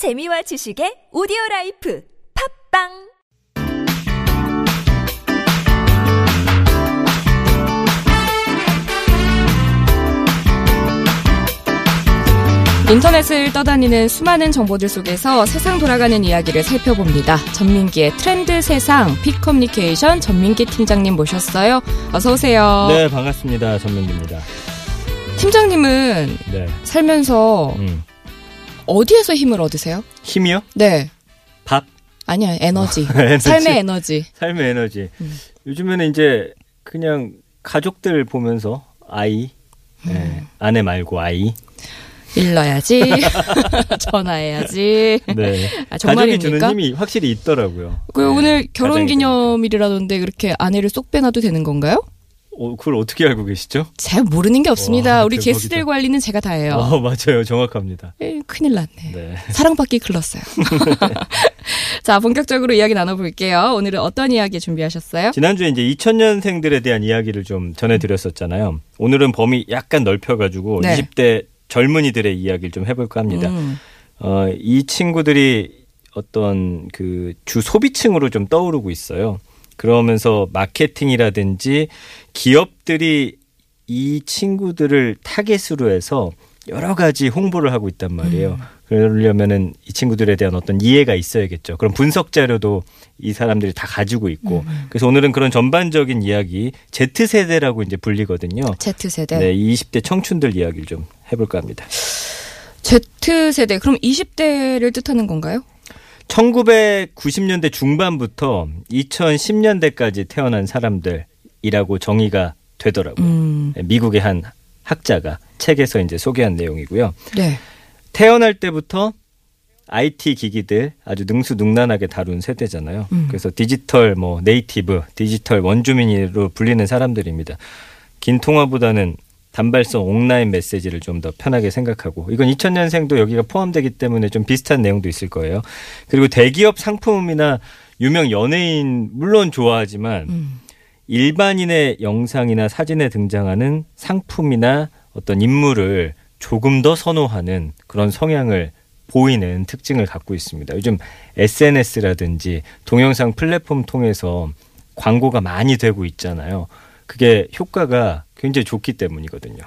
재미와 지식의 오디오라이프 팟빵 인터넷을 떠다니는 수많은 정보들 속에서 세상 돌아가는 이야기를 살펴봅니다. 전민기의 트렌드세상 빅커뮤니케이션 전민기 팀장님 모셨어요. 어서 오세요. 네, 반갑습니다. 전민기입니다. 팀장님은 네. 살면서 어디에서 힘을 얻으세요? 힘이요? 네. 밥? 아니요. 에너지. 에너지. 삶의 에너지. 삶의 에너지. 요즘에는 이제 그냥 가족들 보면서 아이, 네, 아내 말고 아이. 일러야지. 전화해야지. 네. 아, 정말입니까? 가족이 주는 힘이 확실히 있더라고요. 그 네, 오늘 결혼기념일이라던데 그렇게 아내를 쏙 빼놔도 되는 건가요? 그걸 어떻게 알고 계시죠? 제가 모르는 게 없습니다. 우리 대박이다. 게스트들 관리는 제가 다 해요. 맞아요. 정확합니다. 큰일 났네. 네. 사랑받기 글렀어요. 자, 본격적으로 이야기 나눠볼게요. 오늘은 어떤 이야기 준비하셨어요? 지난주에 이제 2000년생들에 대한 이야기를 좀 전해드렸었잖아요. 오늘은 범위 약간 넓혀가지고 네. 20대 젊은이들의 이야기를 좀 해볼까 합니다. 이 친구들이 어떤 그 주 소비층으로 좀 떠오르고 있어요. 그러면서 마케팅이라든지 기업들이 이 친구들을 타겟으로 해서 여러 가지 홍보를 하고 있단 말이에요. 그러려면은 이 친구들에 대한 어떤 이해가 있어야겠죠. 그럼 분석 자료도 이 사람들이 다 가지고 있고. 그래서 오늘은 그런 전반적인 이야기, Z세대라고 이제 불리거든요. Z세대. 네, 20대 청춘들 이야기를 좀 해볼까 합니다. Z세대, 그럼 20대를 뜻하는 건가요? 1990년대 중반부터 2010년대까지 태어난 사람들이라고 정의가 되더라고요. 미국의 한 학자가 책에서 이제 소개한 내용이고요. 네. 태어날 때부터 IT 기기들 아주 능수능란하게 다룬 세대잖아요. 그래서 디지털 뭐 네이티브, 디지털 원주민으로 불리는 사람들입니다. 긴 통화보다는 단발성 온라인 메시지를 좀 더 편하게 생각하고, 이건 2000년생도 여기가 포함되기 때문에 좀 비슷한 내용도 있을 거예요. 그리고 대기업 상품이나 유명 연예인 물론 좋아하지만 일반인의 영상이나 사진에 등장하는 상품이나 어떤 인물을 조금 더 선호하는 그런 성향을 보이는 특징을 갖고 있습니다. 요즘 SNS라든지 동영상 플랫폼 통해서 광고가 많이 되고 있잖아요. 그게 효과가 굉장히 좋기 때문이거든요.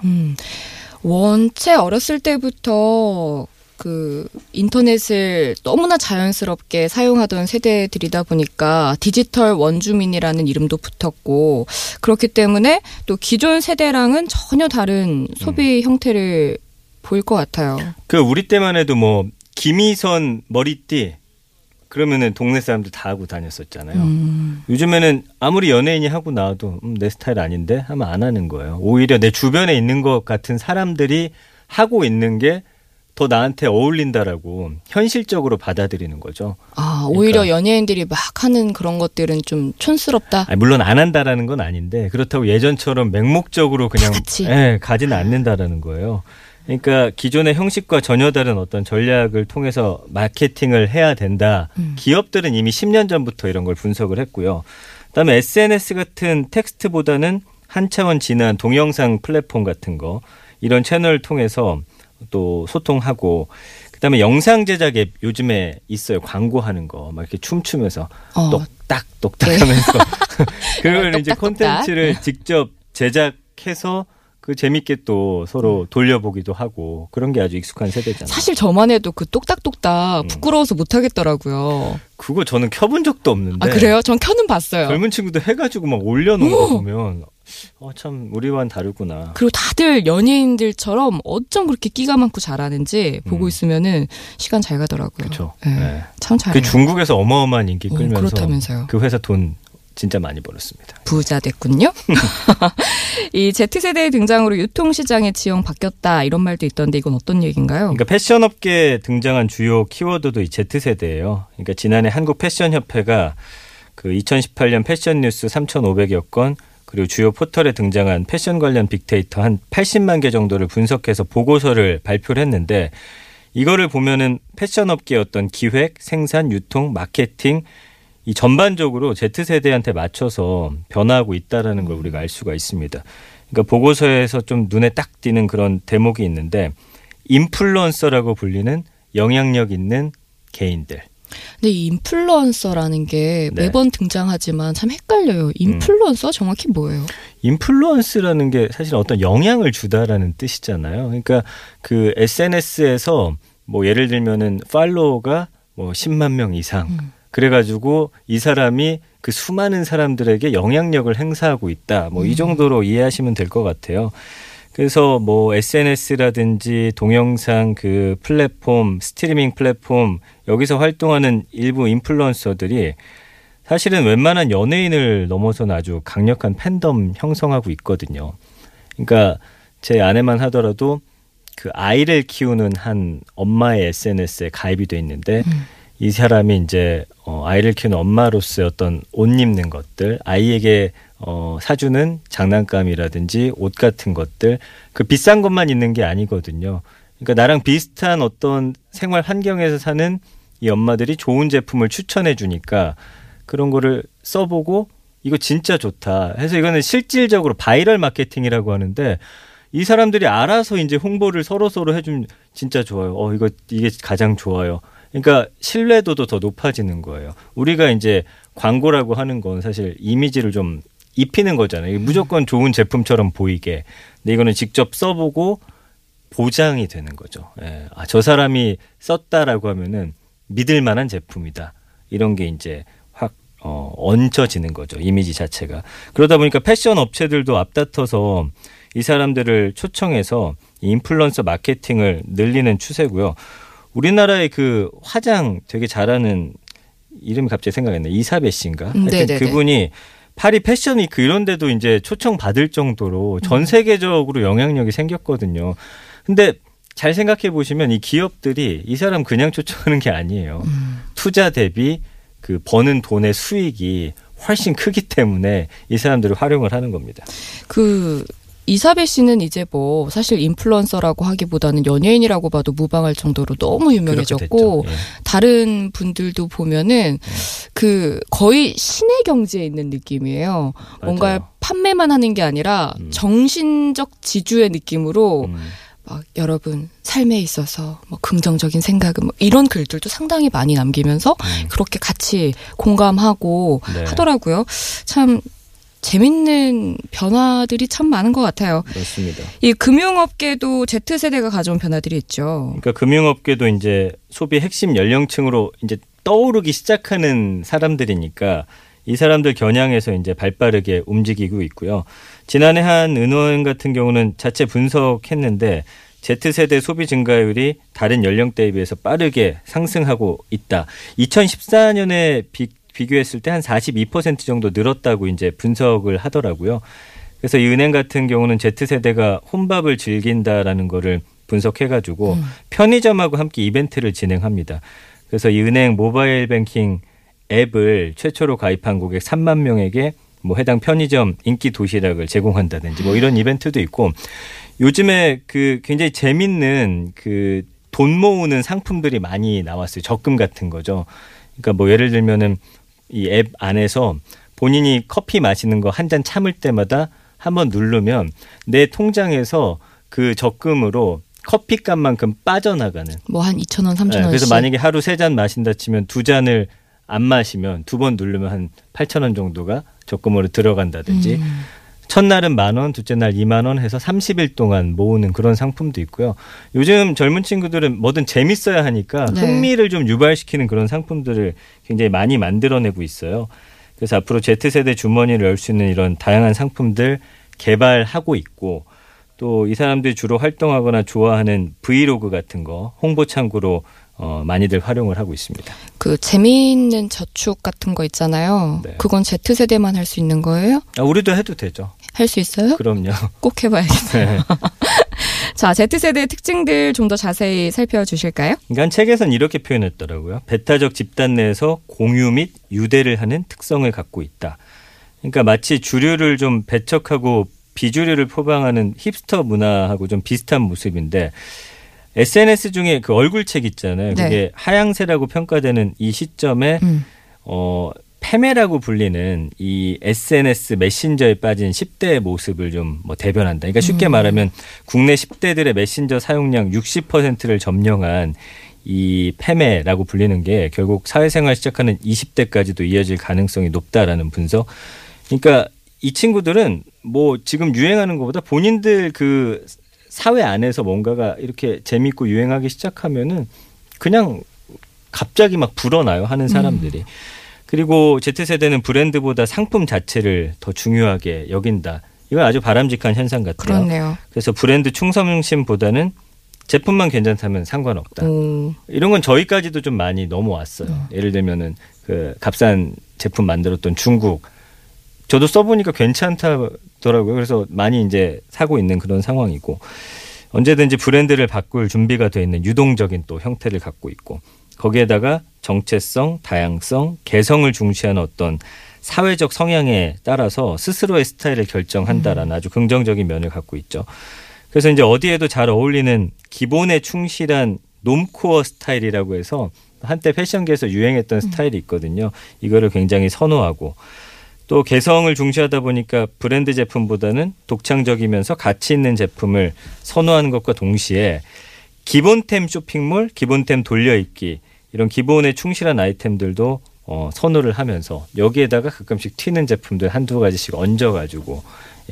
원체 어렸을 때부터 그 인터넷을 너무나 자연스럽게 사용하던 세대들이다 보니까 디지털 원주민이라는 이름도 붙었고, 그렇기 때문에 또 기존 세대랑은 전혀 다른 소비 형태를 보일 것 같아요. 그 우리 때만 해도 뭐 김희선 머리띠 그러면은 동네 사람들 다 하고 다녔었잖아요. 요즘에는 아무리 연예인이 하고 나와도 내 스타일 아닌데 하면 안 하는 거예요. 오히려 내 주변에 있는 것 같은 사람들이 하고 있는 게 더 나한테 어울린다라고 현실적으로 받아들이는 거죠. 아, 오히려 그러니까, 연예인들이 막 하는 그런 것들은 좀 촌스럽다? 아니, 물론 안 한다라는 건 아닌데 그렇다고 예전처럼 맹목적으로 그냥 가지는 않는다라는 거예요. 그러니까 기존의 형식과 전혀 다른 어떤 전략을 통해서 마케팅을 해야 된다. 기업들은 이미 10년 전부터 이런 걸 분석을 했고요. 그다음에 SNS 같은 텍스트보다는 한 차원 지난 동영상 플랫폼 같은 거, 이런 채널을 통해서 또 소통하고, 그다음에 영상 제작 앱 요즘에 있어요. 광고하는 거 막 이렇게 춤추면서 똑딱 똑딱 하면서 그걸 이제 콘텐츠를 직접 제작해서 그 재밌게 또 서로 돌려보기도 하고, 그런 게 아주 익숙한 세대잖아요. 사실 저만 해도 그 똑딱똑딱 부끄러워서 못하겠더라고요. 그거 저는 켜본 적도 없는데. 아, 그래요? 전 켜는 봤어요. 젊은 친구도 해가지고 막 올려놓은 거 보면 참 우리와는 다르구나. 그리고 다들 연예인들처럼 어쩜 그렇게 끼가 많고 잘하는지 보고 있으면은 시간 잘 가더라고요. 그렇죠. 네. 네. 참 잘해요. 그 중국에서 어마어마한 인기 끌면서 그렇다면서요. 그 회사 돈 진짜 많이 벌었습니다. 부자 됐군요. 이 Z세대의 등장으로 유통시장의 지형 바뀌었다, 이런 말도 있던데 이건 어떤 얘기인가요? 그러니까 패션업계에 등장한 주요 키워드도 이 Z세대예요. 그러니까 지난해 한국패션협회가 그 2018년 패션뉴스 3,500여 건, 그리고 주요 포털에 등장한 패션 관련 빅데이터 한 80만 개 정도를 분석해서 보고서를 발표를 했는데, 이거를 보면은 패션업계의 어떤 기획, 생산, 유통, 마케팅, 이 전반적으로 Z세대한테 맞춰서 변화하고 있다는 걸 우리가 알 수가 있습니다. 그러니까 보고서에서 좀 눈에 딱 띄는 그런 대목이 있는데, 인플루언서라고 불리는 영향력 있는 개인들. 근데 이 인플루언서라는 게 매번 등장하지만 참 헷갈려요. 인플루언서 정확히 뭐예요? 인플루언스라는 게 사실 어떤 영향을 주다라는 뜻이잖아요. 그러니까 그 SNS에서 뭐 예를 들면은 팔로워가 뭐 10만 명 이상 그래가지고 이 사람이 그 수많은 사람들에게 영향력을 행사하고 있다. 뭐 이 정도로 이해하시면 될 것 같아요. 그래서 뭐 SNS라든지 동영상 그 플랫폼, 스트리밍 플랫폼 여기서 활동하는 일부 인플루언서들이 사실은 웬만한 연예인을 넘어서는 아주 강력한 팬덤 형성하고 있거든요. 그러니까 제 아내만 하더라도 그 아이를 키우는 한 엄마의 SNS에 가입이 돼 있는데 이 사람이 이제 아이를 키우는 엄마로서 어떤 옷 입는 것들, 아이에게 사주는 장난감이라든지 옷 같은 것들, 그 비싼 것만 있는 게 아니거든요. 그러니까 나랑 비슷한 어떤 생활 환경에서 사는 이 엄마들이 좋은 제품을 추천해 주니까 그런 거를 써보고 이거 진짜 좋다 해서 이거는 실질적으로 바이럴 마케팅이라고 하는데 이 사람들이 알아서 이제 홍보를 서로서로 해주면 진짜 좋아요. 이게 가장 좋아요. 그러니까 신뢰도도 더 높아지는 거예요. 우리가 이제 광고라고 하는 건 사실 이미지를 좀 입히는 거잖아요. 무조건 좋은 제품처럼 보이게. 근데 이거는 직접 써보고 보장이 되는 거죠. 예. 아, 저 사람이 썼다라고 하면은 믿을 만한 제품이다. 이런 게 이제 확 얹혀지는 거죠. 이미지 자체가. 그러다 보니까 패션 업체들도 앞다퉈서 이 사람들을 초청해서 인플루언서 마케팅을 늘리는 추세고요. 우리나라의 그 화장 되게 잘하는 이름이 갑자기 생각했네. 이사배 씨인가? 하여튼 그분이 파리 패션 위크 이런 데도 이제 초청받을 정도로 전 세계적으로 영향력이 생겼거든요. 근데 잘 생각해 보시면 이 기업들이 이 사람 그냥 초청하는 게 아니에요. 투자 대비 그 버는 돈의 수익이 훨씬 크기 때문에 이 사람들을 활용을 하는 겁니다. 그 이사벨 씨는 이제 뭐 사실 인플루언서라고 하기보다는 연예인이라고 봐도 무방할 정도로 너무 유명해졌고 다른 분들도 보면은 그 거의 신의 경지에 있는 느낌이에요. 맞아요. 뭔가 판매만 하는 게 아니라 정신적 지주의 느낌으로 막 여러분 삶에 있어서 뭐 긍정적인 생각은 뭐 이런 글들도 상당히 많이 남기면서 그렇게 같이 공감하고 하더라고요. 참 재밌는 변화들이 참 많은 것 같아요. 맞습니다. 이 금융업계도 Z세대가 가져온 변화들이 있죠. 그러니까 금융업계도 이제 소비 핵심 연령층으로 이제 떠오르기 시작하는 사람들이니까 이 사람들 겨냥해서 이제 발빠르게 움직이고 있고요. 지난해 한 은원 같은 경우는 자체 분석했는데 Z세대 소비 증가율이 다른 연령대에 비해서 빠르게 상승하고 있다. 2014년에 비교했을 때 한 42% 정도 늘었다고 이제 분석을 하더라고요. 그래서 이 은행 같은 경우는 Z세대가 혼밥을 즐긴다라는 거를 분석해가지고 편의점하고 함께 이벤트를 진행합니다. 그래서 이 은행 모바일 뱅킹 앱을 최초로 가입한 고객 3만 명에게 뭐 해당 편의점 인기 도시락을 제공한다든지 뭐 이런 이벤트도 있고 요즘에 그 굉장히 재밌는 그 돈 모으는 상품들이 많이 나왔어요. 적금 같은 거죠. 그러니까 뭐 예를 들면은 이 앱 안에서 본인이 커피 마시는 거 한 잔 참을 때마다 한번 누르면 내 통장에서 그 적금으로 커피값만큼 빠져나가는. 뭐 한 2,000원, 3,000원씩. 네, 그래서 만약에 하루 3잔 마신다 치면 2잔을 안 마시면 2번 누르면 한 8,000원 정도가 적금으로 들어간다든지. 첫날은 10,000원, 둘째 날 20,000원 해서 30일 동안 모으는 그런 상품도 있고요. 요즘 젊은 친구들은 뭐든 재밌어야 하니까 흥미를 좀 유발시키는 그런 상품들을 굉장히 많이 만들어내고 있어요. 그래서 앞으로 Z세대 주머니를 열 수 있는 이런 다양한 상품들 개발하고 있고 또 이 사람들이 주로 활동하거나 좋아하는 브이로그 같은 거 홍보 창구로 많이들 활용을 하고 있습니다. 그 재미있는 저축 같은 거 있잖아요. 네. 그건 Z세대만 할 수 있는 거예요? 아, 우리도 해도 되죠. 할 수 있어요? 그럼요. 꼭 해봐야겠어요. 네. 자, Z세대의 특징들 좀 더 자세히 살펴주실까요? 그러니까 책에서는 이렇게 표현했더라고요. 배타적 집단 내에서 공유 및 유대를 하는 특성을 갖고 있다. 그러니까 마치 주류를 좀 배척하고 비주류를 포방하는 힙스터 문화하고 좀 비슷한 모습인데 SNS 중에 그 얼굴책 있잖아요. 그게 하향세라고 평가되는 이 시점에 패매라고 불리는 이 SNS 메신저에 빠진 10대의 모습을 좀 뭐 대변한다. 그러니까 쉽게 말하면 국내 10대들의 메신저 사용량 60%를 점령한 이 패매라고 불리는 게 결국 사회생활 시작하는 20대까지도 이어질 가능성이 높다라는 분석. 그러니까 이 친구들은 뭐 지금 유행하는 것보다 본인들 그 사회 안에서 뭔가가 이렇게 재밌고 유행하기 시작하면은 그냥 갑자기 막 불어나요, 하는 사람들이. 그리고 Z세대는 브랜드보다 상품 자체를 더 중요하게 여긴다. 이건 아주 바람직한 현상 같아요. 그렇네요. 그래서 브랜드 충성심보다는 제품만 괜찮다면 상관없다. 이런 건 저희까지도 좀 많이 넘어왔어요. 예를 들면은 그 값싼 제품 만들었던 중국. 저도 써보니까 괜찮다더라고요. 그래서 많이 이제 사고 있는 그런 상황이고, 언제든지 브랜드를 바꿀 준비가 되어 있는 유동적인 또 형태를 갖고 있고, 거기에다가 정체성, 다양성, 개성을 중시하는 어떤 사회적 성향에 따라서 스스로의 스타일을 결정한다라는 아주 긍정적인 면을 갖고 있죠. 그래서 이제 어디에도 잘 어울리는 기본에 충실한 롬코어 스타일이라고 해서 한때 패션계에서 유행했던 스타일이 있거든요. 이거를 굉장히 선호하고, 또 개성을 중시하다 보니까 브랜드 제품보다는 독창적이면서 가치 있는 제품을 선호하는 것과 동시에 기본템 쇼핑몰, 기본템 돌려입기, 이런 기본에 충실한 아이템들도 선호를 하면서 여기에다가 가끔씩 튀는 제품들 한두 가지씩 얹어가지고,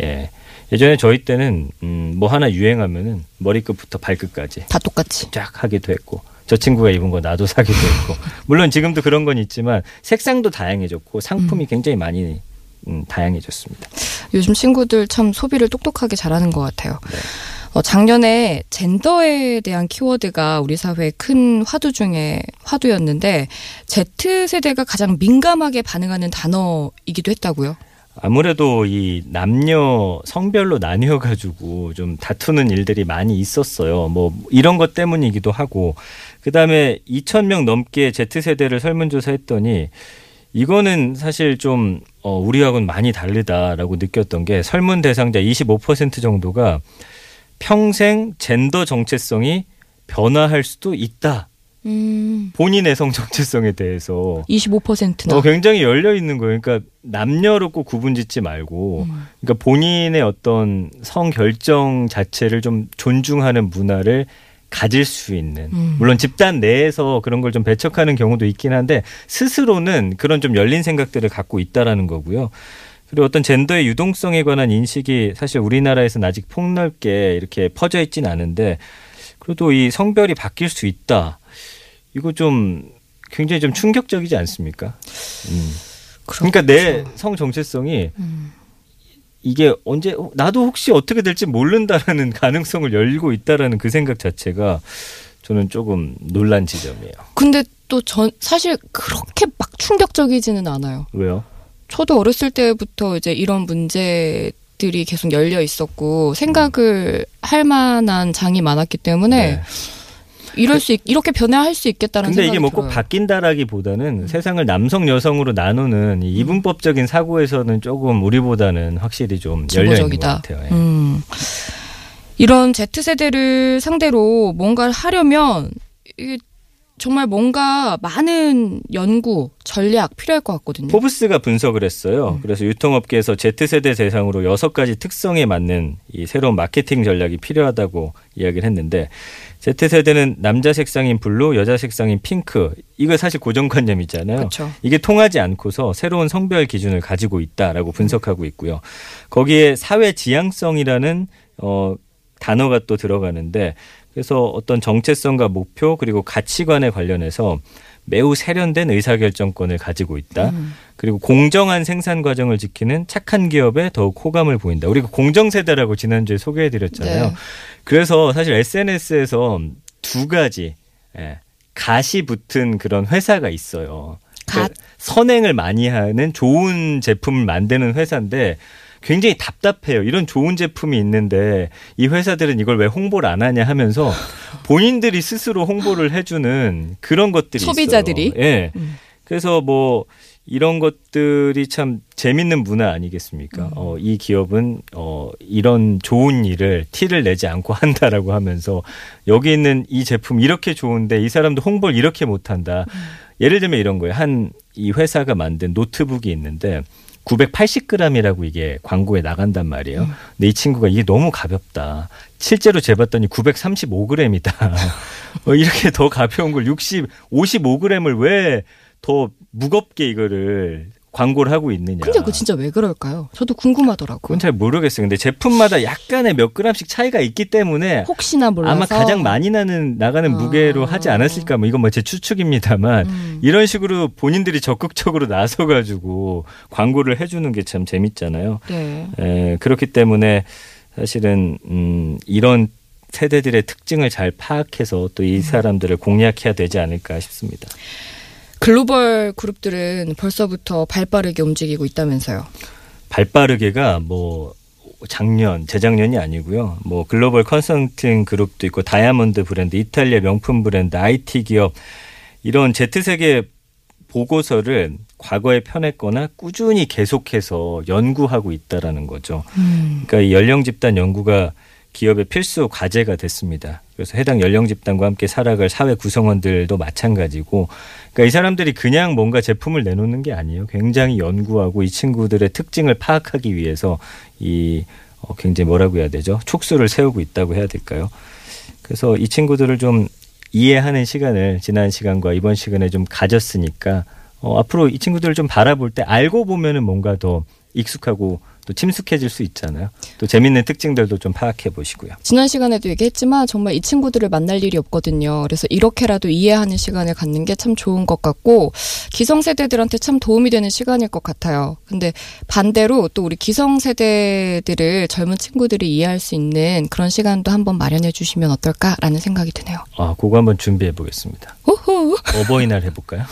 예. 예전에 저희 때는 뭐 하나 유행하면은 머리끝부터 발끝까지 다 똑같이 쫙 하기도 했고, 저 친구가 입은 거 나도 사기도 했고, 물론 지금도 그런 건 있지만 색상도 다양해졌고 상품이 굉장히 많이 다양해졌습니다. 요즘 친구들 참 소비를 똑똑하게 잘하는 것 같아요. 네. 작년에 젠더에 대한 키워드가 우리 사회의 큰 화두 중에 화두였는데 Z세대가 가장 민감하게 반응하는 단어이기도 했다고요? 아무래도 이 남녀 성별로 나뉘어가지고 좀 다투는 일들이 많이 있었어요. 뭐 이런 것 때문이기도 하고, 그다음에 2,000명 넘게 Z세대를 설문조사했더니 이거는 사실 좀 우리하고는 많이 다르다라고 느꼈던 게, 설문 대상자 25% 정도가 평생 젠더 정체성이 변화할 수도 있다. 본인의 성 정체성에 대해서 25%나 굉장히 열려 있는 거예요. 그러니까 남녀로 꼭 구분짓지 말고, 그러니까 본인의 어떤 성 결정 자체를 좀 존중하는 문화를 가질 수 있는, 물론 집단 내에서 그런 걸 좀 배척하는 경우도 있긴 한데 스스로는 그런 좀 열린 생각들을 갖고 있다라는 거고요. 그리고 어떤 젠더의 유동성에 관한 인식이 사실 우리나라에서는 아직 폭넓게 이렇게 퍼져 있진 않은데, 그래도 이 성별이 바뀔 수 있다. 이거 좀 굉장히 좀 충격적이지 않습니까? 그러니까 내 성 정체성이 이게 언제 나도 혹시 어떻게 될지 모른다라는 가능성을 열고 있다라는 그 생각 자체가 저는 조금 놀란 지점이에요. 근데 또 전 사실 그렇게 막 충격적이지는 않아요. 왜요? 저도 어렸을 때부터 이제 이런 문제들이 계속 열려 있었고 생각을 할 만한 장이 많았기 때문에 네. 이렇게 변화할 수 있겠다는 생각이 들어요. 근데 이게 뭐 꼭 바뀐다라기보다는 세상을 남성 여성으로 나누는 이 이분법적인 사고에서는 조금 우리보다는 확실히 좀 열려 있는 것 같아요. 예. 이런 Z세대를 상대로 뭔가를 하려면 이게 정말 뭔가 많은 연구, 전략 필요할 것 같거든요. 포브스가 분석을 했어요. 그래서 유통업계에서 Z세대 대상으로 6가지 특성에 맞는 이 새로운 마케팅 전략이 필요하다고 이야기를 했는데, Z세대는 남자 색상인 블루, 여자 색상인 핑크. 이거 사실 고정관념이잖아요. 그쵸. 이게 통하지 않고서 새로운 성별 기준을 가지고 있다라고 분석하고 있고요. 거기에 사회 지향성이라는 단어가 또 들어가는데, 그래서 어떤 정체성과 목표 그리고 가치관에 관련해서 매우 세련된 의사결정권을 가지고 있다. 그리고 공정한 생산 과정을 지키는 착한 기업에 더욱 호감을 보인다. 우리가 공정세대라고 지난주에 소개해드렸잖아요. 네. 그래서 사실 SNS에서 두 가지 갓이 붙은 그런 회사가 있어요. 그러니까 선행을 많이 하는 좋은 제품을 만드는 회사인데 굉장히 답답해요. 이런 좋은 제품이 있는데 이 회사들은 이걸 왜 홍보를 안 하냐 하면서 본인들이 스스로 홍보를 해주는 그런 것들이 소비자들이? 있어요. 예. 그래서 뭐 이런 것들이 참 재밌는 문화 아니겠습니까? 이 기업은 이런 좋은 일을 티를 내지 않고 한다라고 하면서, 여기 있는 이 제품 이렇게 좋은데 이 사람도 홍보를 이렇게 못한다. 예를 들면 이런 거예요. 한 이 회사가 만든 노트북이 있는데 980g이라고 이게 광고에 나간단 말이에요. 근데 이 친구가 이게 너무 가볍다. 실제로 재봤더니 935g이다. 이렇게 더 가벼운 걸 55g을 왜 더 무겁게 이거를 광고를 하고 있느냐. 근데 그거 진짜 왜 그럴까요? 저도 궁금하더라고요. 그건 잘 모르겠어요. 근데 제품마다 약간의 몇 그램씩 차이가 있기 때문에 혹시나 몰라서 아마 가장 많이 나가는 무게로 하지 않았을까. 뭐 이건 뭐 제 추측입니다만 이런 식으로 본인들이 적극적으로 나서가지고 광고를 해주는 게 참 재밌잖아요. 네. 그렇기 때문에 사실은 이런 세대들의 특징을 잘 파악해서 또 이 사람들을 공략해야 되지 않을까 싶습니다. 글로벌 그룹들은 벌써부터 발빠르게 움직이고 있다면서요. 발빠르게가 뭐 작년, 재작년이 아니고요. 뭐 글로벌 컨설팅 그룹도 있고 다이아몬드 브랜드, 이탈리아 명품 브랜드, IT 기업 이런 Z세계 보고서를 과거에 펴냈거나 꾸준히 계속해서 연구하고 있다라는 거죠. 그러니까 이 연령 집단 연구가 기업의 필수 과제가 됐습니다. 그래서 해당 연령 집단과 함께 살아갈 사회 구성원들도 마찬가지고, 그러니까 이 사람들이 그냥 뭔가 제품을 내놓는 게 아니에요. 굉장히 연구하고 이 친구들의 특징을 파악하기 위해서 이 굉장히 뭐라고 해야 되죠? 촉수를 세우고 있다고 해야 될까요? 그래서 이 친구들을 좀 이해하는 시간을 지난 시간과 이번 시간에 좀 가졌으니까 앞으로 이 친구들을 좀 바라볼 때 알고 보면은 뭔가 더 익숙하고 또 침숙해질 수 있잖아요. 또 재밌는 특징들도 좀 파악해 보시고요. 지난 시간에도 얘기했지만 정말 이 친구들을 만날 일이 없거든요. 그래서 이렇게라도 이해하는 시간을 갖는 게 참 좋은 것 같고 기성세대들한테 참 도움이 되는 시간일 것 같아요. 근데 반대로 또 우리 기성세대들을 젊은 친구들이 이해할 수 있는 그런 시간도 한번 마련해 주시면 어떨까라는 생각이 드네요. 아, 그거 한번 준비해 보겠습니다. 오호. 어버이날 해볼까요?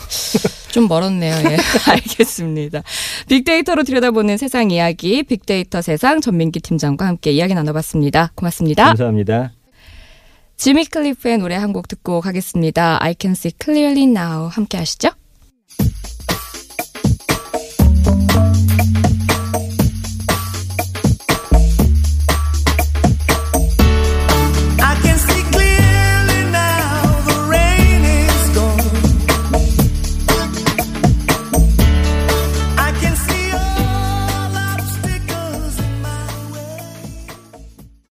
좀 멀었네요. 예. 알겠습니다. 빅데이터로 들여다보는 세상 이야기. 빅데이터 세상 전민기 팀장과 함께 이야기 나눠봤습니다. 고맙습니다. 감사합니다. 지미 클리프의 노래 한 곡 듣고 가겠습니다. I can see clearly now. 함께 하시죠.